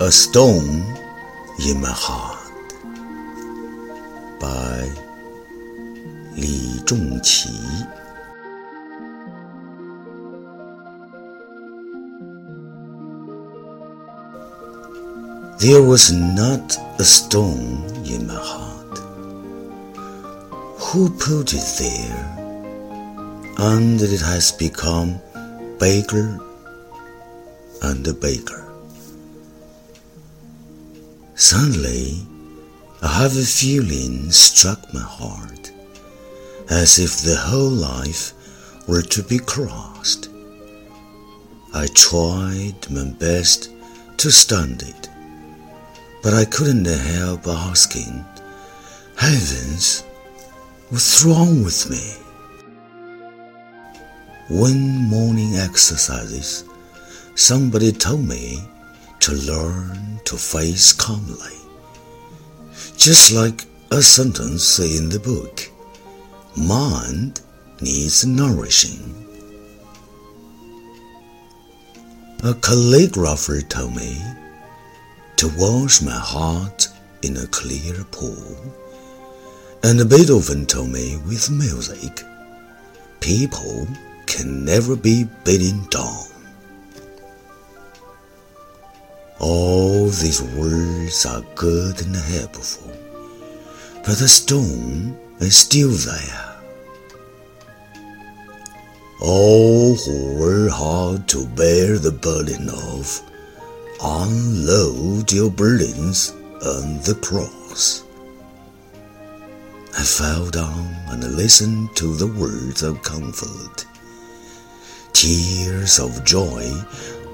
A Stone in My Heart by Li Zhongqi. There was not a stone in my heart. Who put it there? And it has become bigger and bigger. Suddenly, a heavy feeling struck my heart, as if the whole life were to be crushed. I tried my best to stand it, but I couldn't help asking, "Heavens, what's wrong with me?" One morning exercises, somebody told me to learn to face calmly, just like a sentence in the book, "Mind needs nourishing." A calligrapher told me to wash my heart in a clear pool, and Beethoven told me with music, people can never be beaten down. All these words are good and helpful, but the stone is still there. All who work hard to bear the burden of, unload your burdens on the cross. I fell down and listened to the words of comfort. Tears of joy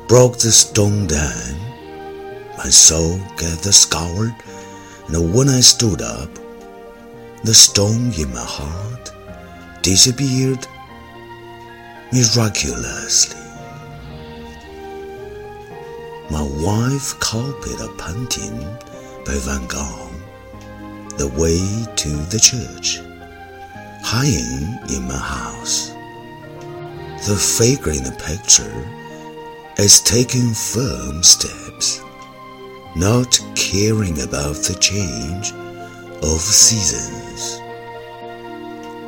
broke the stone down. My soul gathered scoured, and when I stood up, the stone in my heart disappeared miraculously. My wife copied a painting by Van Gogh, "The Way to the Church," hanging in my house. The figure in the picture is taking firm steps, not caring about the change of seasons.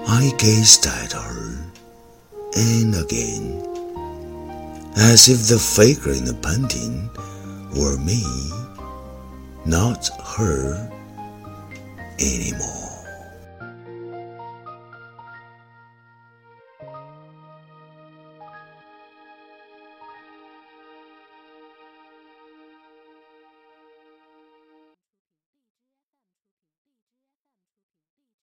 I gazed at her and again, as if the figure in the painting were me, not her anymore.